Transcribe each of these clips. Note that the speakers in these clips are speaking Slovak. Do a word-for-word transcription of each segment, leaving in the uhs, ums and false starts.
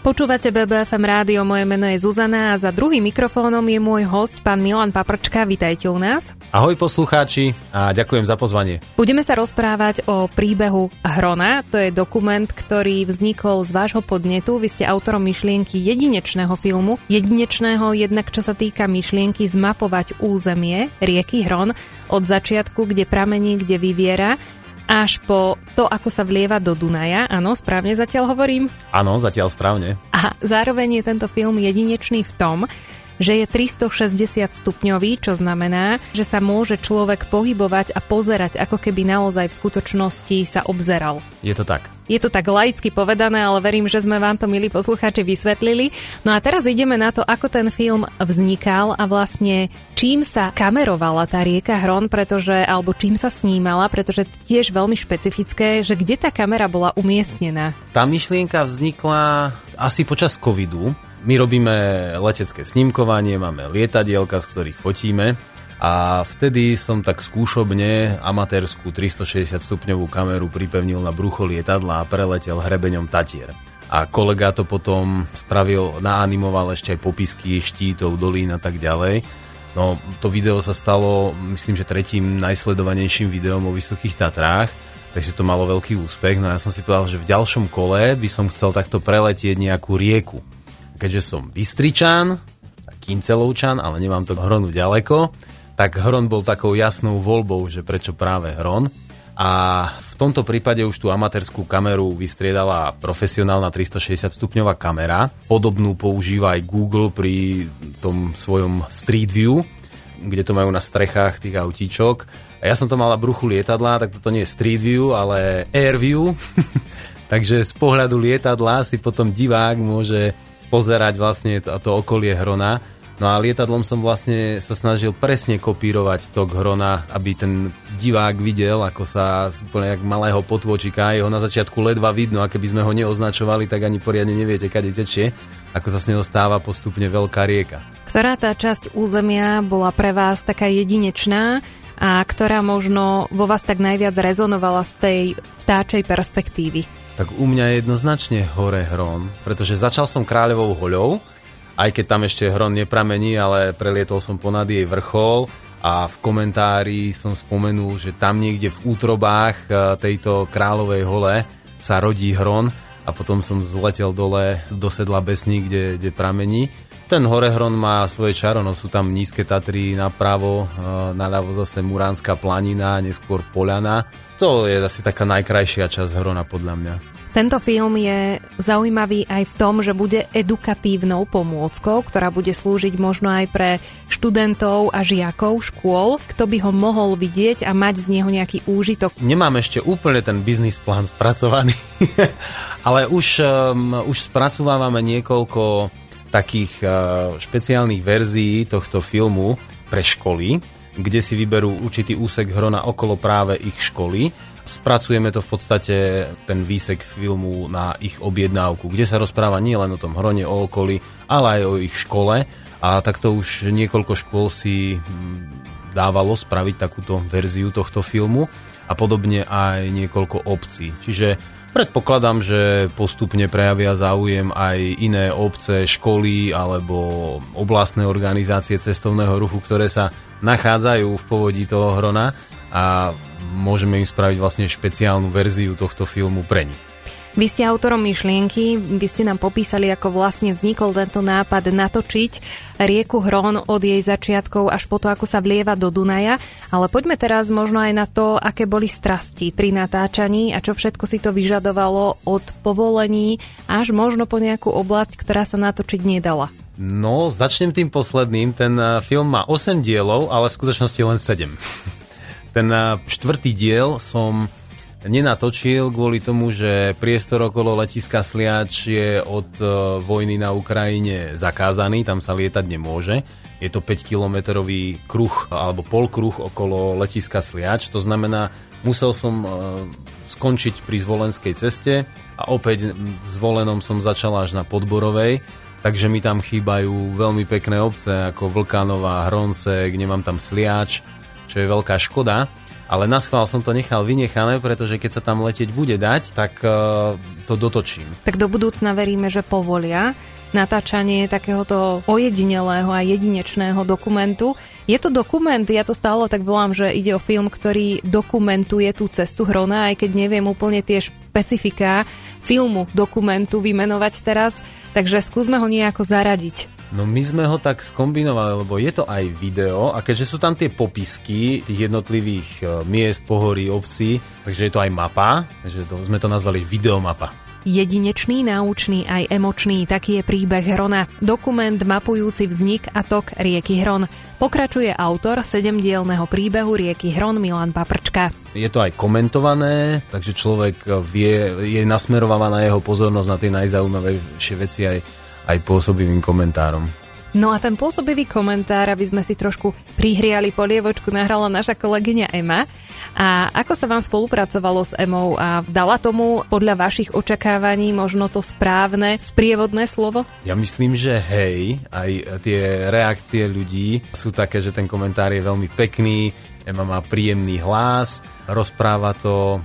Počúvate bé bé ef em Rádio, moje meno je Zuzana a za druhým mikrofónom je môj hosť, pán Milan Paprčka. Vitajte u nás. Ahoj poslucháči a ďakujem za pozvanie. Budeme sa rozprávať o príbehu Hrona. To je dokument, ktorý vznikol z vášho podnetu. Vy ste autorom myšlienky jedinečného filmu. Jedinečného jednak, čo sa týka myšlienky zmapovať územie rieky Hron od začiatku, kde pramení, kde vyviera, až po to, ako sa vlieva do Dunaja. Áno, správne zatiaľ hovorím? Áno, zatiaľ správne. A zároveň je tento film jedinečný v tom, že je tristošesťdesiat stupňový, čo znamená, že sa môže človek pohybovať a pozerať, ako keby naozaj v skutočnosti sa obzeral. Je to tak. Je to tak laicky povedané, ale verím, že sme vám to, milí poslucháči, vysvetlili. No a teraz ideme na to, ako ten film vznikal a vlastne čím sa kamerovala tá rieka Hron, pretože, alebo čím sa snímala, pretože tiež veľmi špecifické, že kde tá kamera bola umiestnená. Tá myšlienka vznikla asi počas covidu. My robíme letecké snímkovanie, máme lietadielka, z ktorých fotíme, a vtedy som tak skúšobne amatérskú tristošesťdesiatstupňovú kameru pripevnil na brucho lietadla a preletel hrebeňom Tatier. A kolega to potom spravil, naanimoval ešte aj popisky štítov, dolín a tak ďalej. No to video sa stalo, myslím, že tretím najsledovanejším videom o Vysokých Tatrách. Takže to malo veľký úspech. No ja som si povedal, že v ďalšom kole by som chcel takto preletieť nejakú rieku. Keďže som Bystričan, Kincelovčan, ale nemám to k Hronu ďaleko, tak Hron bol takou jasnou voľbou, že prečo práve Hron. A v tomto prípade už tú amatérskú kameru vystriedala profesionálna tristošesťdesiatstupňová kamera. Podobnú používa aj Google pri tom svojom Street View, kde to majú na strechách tých autíčok. A ja som to mal na bruchu lietadla, tak toto nie je Street View, ale Air View. Takže z pohľadu lietadla si potom divák môže pozerať vlastne to, to okolie Hrona. No a lietadlom som vlastne sa snažil presne kopírovať tok Hrona, aby ten divák videl, ako sa úplne jak malého potôčika, jeho na začiatku ledva vidno, a keby sme ho neoznačovali, tak ani poriadne neviete, kade tečie, ako sa s neho stáva postupne veľká rieka. Ktorá tá časť územia bola pre vás taká jedinečná a ktorá možno vo vás tak najviac rezonovala z tej vtáčej perspektívy? Tak u mňa je jednoznačne hore Hron, pretože začal som Kráľovou hoľou, aj keď tam ešte Hron nepramení, ale prelietol som ponad jej vrchol a v komentári som spomenul, že tam niekde v útrobách tejto Kráľovej hole sa rodí Hron, a potom som zletel dole do sedla Besní, kde, kde pramení. Ten hore Hron má svoje čaro, no sú tam Nízke Tatry napravo, naľavo zase Muránska planina, neskôr Poliana. To je asi taká najkrajšia časť Hrona podľa mňa. Tento film je zaujímavý aj v tom, že bude edukatívnou pomôckou, ktorá bude slúžiť možno aj pre študentov a žiakov škôl, kto by ho mohol vidieť a mať z neho nejaký úžitok. Nemám ešte úplne ten biznis plán spracovaný, ale už, um, už spracovávame niekoľko takých uh, špeciálnych verzií tohto filmu pre školy, kde si vyberú určitý úsek Hrona okolo práve ich školy. Spracujeme to v podstate, ten výsek filmu, na ich objednávku, kde sa rozpráva nielen o tom Hrone, o okolí, ale aj o ich škole. A takto už niekoľko škôl si dávalo spraviť takúto verziu tohto filmu a podobne aj niekoľko obcí. Čiže predpokladám, že postupne prejavia záujem aj iné obce, školy alebo oblastné organizácie cestovného ruchu, ktoré sa nachádzajú v povodí toho Hrona, a môžeme im spraviť vlastne špeciálnu verziu tohto filmu pre nich. Vy ste autorom myšlienky, vy ste nám popísali, ako vlastne vznikol tento nápad natočiť rieku Hron od jej začiatkov až po to, ako sa vlieva do Dunaja, ale poďme teraz možno aj na to, aké boli strasti pri natáčaní a čo všetko si to vyžadovalo od povolení až možno po nejakú oblasť, ktorá sa natočiť nedala. No, začnem tým posledným. Ten film má osem dielov, ale v skutočnosti len sedem. Ten štvrtý diel som nenatočil kvôli tomu, že priestor okolo letiska Sliač je od vojny na Ukrajine zakázaný, tam sa lietať nemôže. Je to päťkilometrový kruh alebo polkruh okolo letiska Sliač, to znamená, musel som skončiť pri Zvolenskej ceste a opäť s Zvolenom som začal až na Podborovej, takže mi tam chýbajú veľmi pekné obce ako Vlkánová, Hroncek, nemám tam Sliač, čo je veľká škoda. A ale naschvál som to nechal vynechané, pretože keď sa tam letieť bude dať, tak uh, to dotočím. Tak do budúcna veríme, že povolia natáčanie takéhoto ojedinelého a jedinečného dokumentu. Je to dokument, ja to stále tak volám, že ide o film, ktorý dokumentuje tú cestu Hrona, aj keď neviem úplne tie špecifiká filmu, dokumentu vymenovať teraz, takže skúsme ho nejako zaradiť. No my sme ho tak skombinovali, lebo je to aj video a keďže sú tam tie popisky tých jednotlivých miest, pohorí, obcí, takže je to aj mapa, takže to, sme to nazvali videomapa. Jedinečný, náučný aj emočný, taký je príbeh Hrona. Dokument mapujúci vznik a tok rieky Hron. Pokračuje autor sedemdielneho príbehu rieky Hron Milan Paprčka. Je to aj komentované, takže človek vie, je nasmerovaná jeho pozornosť na tie najzaujímavejšie veci aj, aj pôsobivým komentárom. No a ten pôsobivý komentár, aby sme si trošku prihriali polievočku, nahrala naša kolegyňa Ema. A ako sa vám spolupracovalo s Emou a dala tomu podľa vašich očakávaní možno to správne, sprievodné slovo? Ja myslím, že hej, aj tie reakcie ľudí sú také, že ten komentár je veľmi pekný, Ema má príjemný hlas, rozpráva to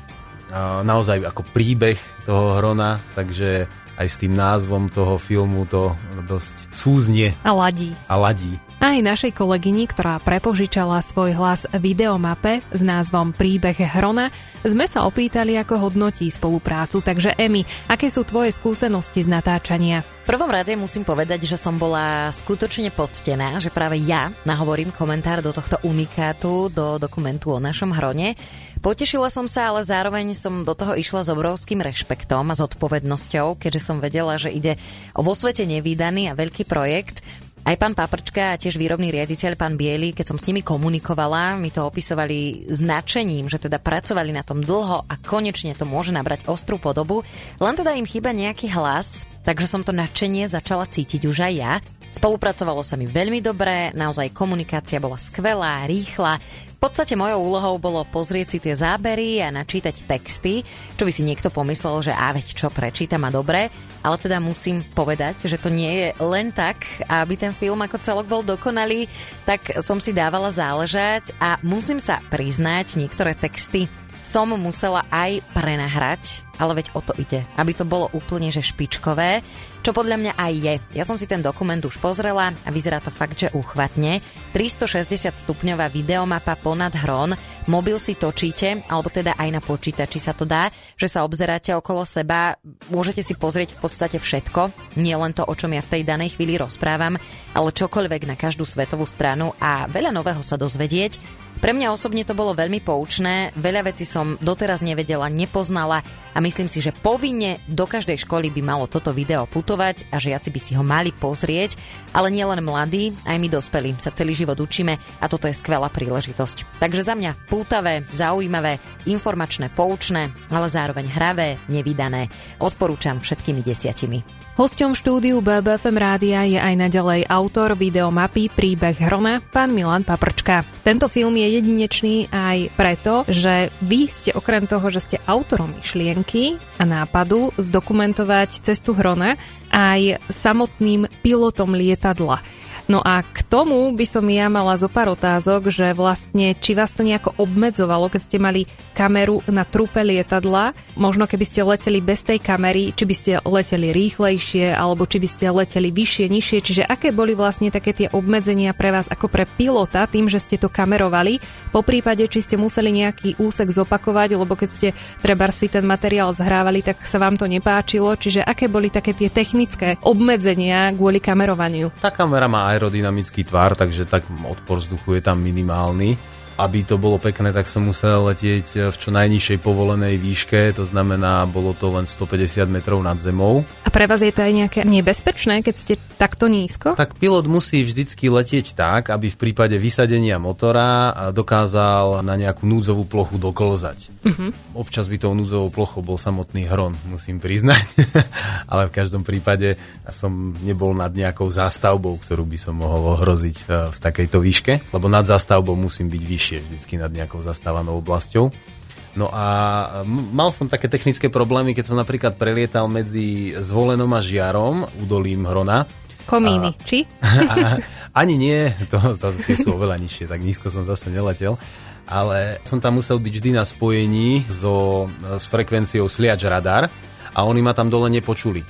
naozaj ako príbeh toho Hrona, takže aj s tým názvom toho filmu to dosť súznie. A ladí. A ladí. Aj našej kolegyni, ktorá prepožičala svoj hlas videomape s názvom Príbeh Hrona, sme sa opýtali, ako hodnotí spoluprácu. Takže Emi, aké sú tvoje skúsenosti z natáčania? V prvom rade musím povedať, že som bola skutočne poctená, že práve ja nahovorím komentár do tohto unikátu, do dokumentu o našom Hrone. Potešila som sa, ale zároveň som do toho išla s obrovským rešpektom a zodpovednosťou, keďže som vedela, že ide o vo svete nevídaný a veľký projekt. Aj pán Paprčka a tiež výrobný riaditeľ, pán Bieli, keď som s nimi komunikovala, mi to opisovali s nadšením, že teda pracovali na tom dlho a konečne to môže nabrať ostrú podobu. Len teda im chýba nejaký hlas, takže som to nadšenie začala cítiť už aj ja. Spolupracovalo sa mi veľmi dobre, naozaj komunikácia bola skvelá, rýchla. V podstate mojou úlohou bolo pozrieť si tie zábery a načítať texty, čo by si niekto pomyslel, že a veď čo, prečítam a dobre, ale teda musím povedať, že to nie je len tak, aby ten film ako celok bol dokonalý, tak som si dávala záležať a musím sa priznať, niektoré texty som musela aj prenahrať, ale veď o to ide, aby to bolo úplne že špičkové, čo podľa mňa aj je. Ja som si ten dokument už pozrela a vyzerá to fakt, že úchvatne. tristošesťdesiat stupňová videomapa ponad Hron, mobil si točíte, alebo teda aj na počítači sa to dá, že sa obzeráte okolo seba, môžete si pozrieť v podstate všetko, nie len to, o čom ja v tej danej chvíli rozprávam, ale čokoľvek na každú svetovú stranu a veľa nového sa dozvedieť. Pre mňa osobne to bolo veľmi poučné, veľa vecí som doteraz nevedela, nepoznala a myslím si, že povinne do každej školy by malo toto video putovať a žiaci by si ho mali pozrieť, ale nielen mladí, aj my dospelí sa celý život učíme a toto je skvelá príležitosť. Takže za mňa pútavé, zaujímavé, informačné, poučné, ale zároveň hravé, nevydané. Odporúčam všetkými desiatimi. Hosťom štúdiu bé bé ef em Rádia je aj naďalej autor videomapy Príbeh Hrona, pán Milan Paprčka. Tento film je jedinečný aj preto, že vy ste okrem toho, že ste autorom myšlienky a nápadu zdokumentovať cestu Hrona aj samotným pilotom lietadla. No a k tomu by som ja mala zo pár otázok, že vlastne či vás to nejako obmedzovalo, keď ste mali kameru na trupe lietadla, možno keby ste leteli bez tej kamery, či by ste leteli rýchlejšie, alebo či by ste leteli vyššie, nižšie, čiže aké boli vlastne také tie obmedzenia pre vás ako pre pilota tým, že ste to kamerovali, poprípade či ste museli nejaký úsek zopakovať, lebo keď ste treba si ten materiál zhrávali, tak sa vám to nepáčilo, čiže aké boli také tie technické obmedzenia kvôli kamerovaniu? Tá kamera má aerodynamický tvar, takže tak odpor vzduchu je tam minimálny. Aby to bolo pekné, tak som musel letieť v čo najnižšej povolenej výške, to znamená, bolo to len stopäťdesiat metrov nad zemou. A pre vás je to aj nejaké nebezpečné, keď ste takto nízko? Tak pilot musí vždycky letieť tak, aby v prípade vysadenia motora dokázal na nejakú núdzovú plochu doklzať. Uh-huh. Občas by tou núdzovou plochou bol samotný Hron, musím priznať, ale v každom prípade som nebol nad nejakou zástavbou, ktorú by som mohol ohroziť v takejto výške, lebo nad zástavbou musím byť vyšší. Vždycky nad nejakou zastávanou oblasťou. No a mal som také technické problémy, keď som napríklad prelietal medzi Zvolenom a Žiarom, údolím Hrona. Komíny, a, či? A, ani nie, to, to, to sú oveľa nižšie, tak nízko som zase neletel. ale som tam musel byť vždy na spojení so, s frekvenciou Sliač radar a oni ma tam dole nepočuli.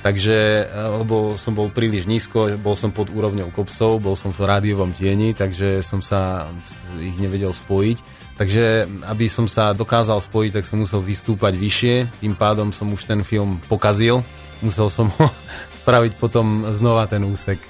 Takže, lebo som bol príliš nízko, bol som pod úrovňou kopcov, bol som v rádiovom tieni, takže som sa ich nevedel spojiť. Takže, aby som sa dokázal spojiť, tak som musel vystúpať vyššie, tým pádom som už ten film pokazil, musel som ho spraviť potom znova ten úsek,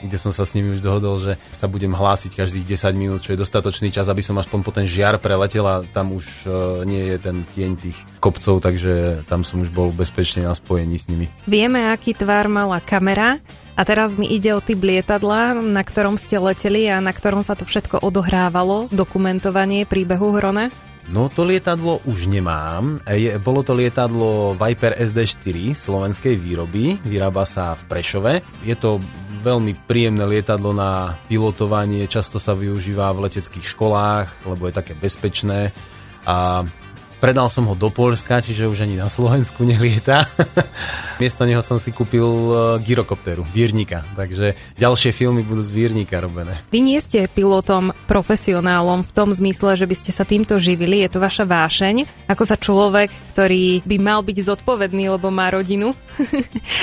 kde som sa s nimi už dohodol, že sa budem hlásiť každých desať minút, čo je dostatočný čas, aby som aspoň po ten Žiar preletel a tam už nie je ten tieň tých kopcov, takže tam som už bol bezpečne na spojení s nimi. Vieme, aký tvar mala kamera. A teraz mi ide o typ lietadla, na ktorom ste leteli a na ktorom sa to všetko odohrávalo, dokumentovanie príbehu Hrona? No to lietadlo už nemám. Je, bolo to lietadlo Viper es dé štyri slovenskej výroby, vyrába sa v Prešove. Je to veľmi príjemné lietadlo na pilotovanie, často sa využíva v leteckých školách, lebo je také bezpečné a... Predal som ho do Poľska, čiže už ani na Slovensku nelieta. Miesto neho som si kúpil gyrokoptéru, Vírnika. Takže ďalšie filmy budú z Vírnika robené. Vy nie ste pilotom, profesionálom v tom zmysle, že by ste sa týmto živili. Je to vaša vášeň. Ako sa človek, ktorý by mal byť zodpovedný, lebo má rodinu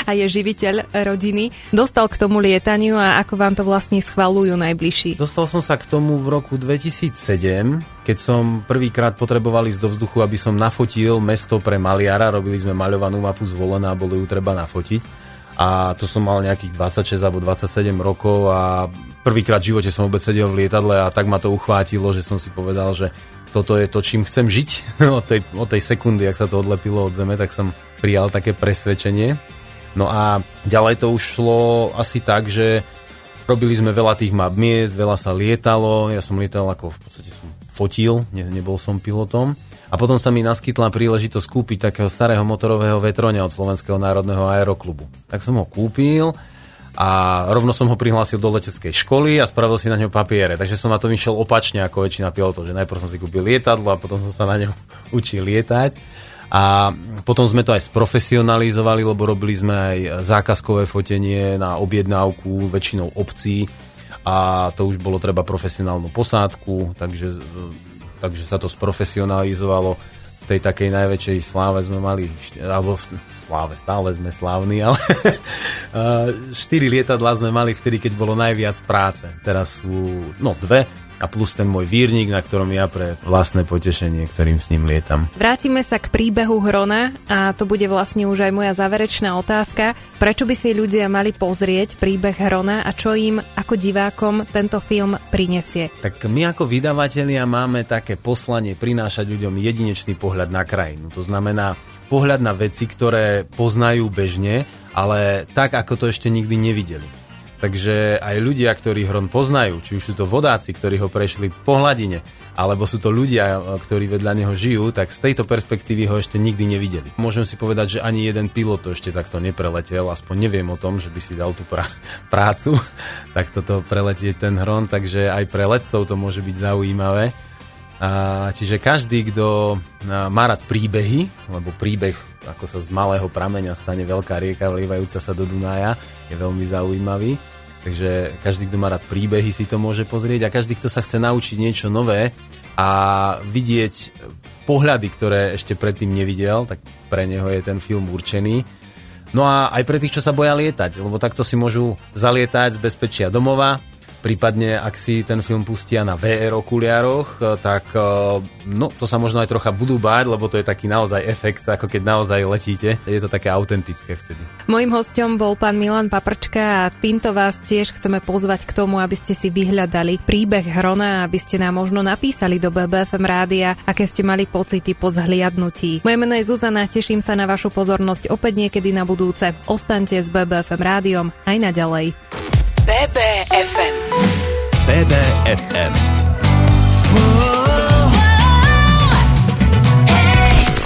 a je živiteľ rodiny, dostal k tomu lietaniu a ako vám to vlastne schvaľujú najbližší? Dostal som sa k tomu v roku dvetisícsedem, keď som prvýkrát potreboval ísť do vzduchu, aby som nafotil mesto pre maliara, robili sme maľovanú mapu Zvolena a bolo ju treba nafotiť. A to som mal nejakých dvadsaťšesť alebo dvadsaťsedem rokov a prvýkrát v živote som vôbec sedel v lietadle a tak ma to uchvátilo, že som si povedal, že toto je to, čím chcem žiť. Od tej, od tej sekundy, ak sa to odlepilo od zeme, tak som prijal také presvedčenie. No a ďalej to už šlo asi tak, že robili sme veľa tých map miest, veľa sa lietalo, ja som lietal ako v podstate som fotil, ne, nebol som pilotom. A potom sa mi naskytla príležitosť kúpiť takého starého motorového vetroňa od Slovenského národného aeroklubu. Tak som ho kúpil a rovno som ho prihlásil do leteckej školy a spravil si na ňo papiere. Takže som na to išiel opačne ako väčšina pilotov, že najprv som si kúpil lietadlo a potom som sa na ňom učil lietať. A potom sme to aj sprofesionalizovali, lebo robili sme aj zákazkové fotenie na objednávku väčšinou obcí. A to už bolo treba profesionálnu posádku, takže, takže sa to sprofesionalizovalo. V tej takej najväčšej sláve sme mali, alebo v sláve, stále sme slávni, ale štyri lietadlá sme mali vtedy, keď bolo najviac práce. Teraz sú, no dve, a plus ten môj Vírnik, na ktorom ja pre vlastné potešenie, ktorým s ním lietam. Vrátime sa k príbehu Hrona a to bude vlastne už aj moja záverečná otázka. Prečo by si ľudia mali pozrieť príbeh Hrona a čo im ako divákom tento film prinesie? Tak my ako vydavatelia máme také poslanie prinášať ľuďom jedinečný pohľad na krajinu. To znamená pohľad na veci, ktoré poznajú bežne, ale tak, ako to ešte nikdy nevideli. Takže aj ľudia, ktorí Hron poznajú, či už sú to vodáci, ktorí ho prešli po hladine, alebo sú to ľudia, ktorí vedľa neho žijú, tak z tejto perspektívy ho ešte nikdy nevideli. Môžem si povedať, že ani jeden pilot to ešte takto nepreletel, aspoň neviem o tom, že by si dal tú pra- prácu, tak toto preletie ten Hron, takže aj pre letcov to môže byť zaujímavé. A čiže každý, kto má rád príbehy, lebo príbeh, ako sa z malého prameňa stane veľká rieka vlievajúca sa do Dunaja, je veľmi zaujímavý. Takže každý, kto má rád príbehy, si to môže pozrieť a každý, kto sa chce naučiť niečo nové a vidieť pohľady, ktoré ešte predtým nevidel, tak pre neho je ten film určený. No a aj pre tých, čo sa boja lietať, lebo takto si môžu zalietať z bezpečia domova. Prípadne, ak si ten film pustia na vé er okuliároch, tak no, to sa možno aj trocha budú báť, lebo to je taký naozaj efekt, ako keď naozaj letíte. Je to také autentické vtedy. Mojím hosťom bol pán Milan Paprčka a týmto vás tiež chceme pozvať k tomu, aby ste si vyhľadali príbeh Hrona, aby ste nám možno napísali do bé bé ef em rádia, aké ste mali pocity po zhliadnutí. Moje meno je Zuzana, teším sa na vašu pozornosť opäť niekedy na budúce. Ostaňte s bé bé ef em rádiom aj naďalej. bé bé ef em bé bé ef em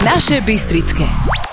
Naše Bystrické.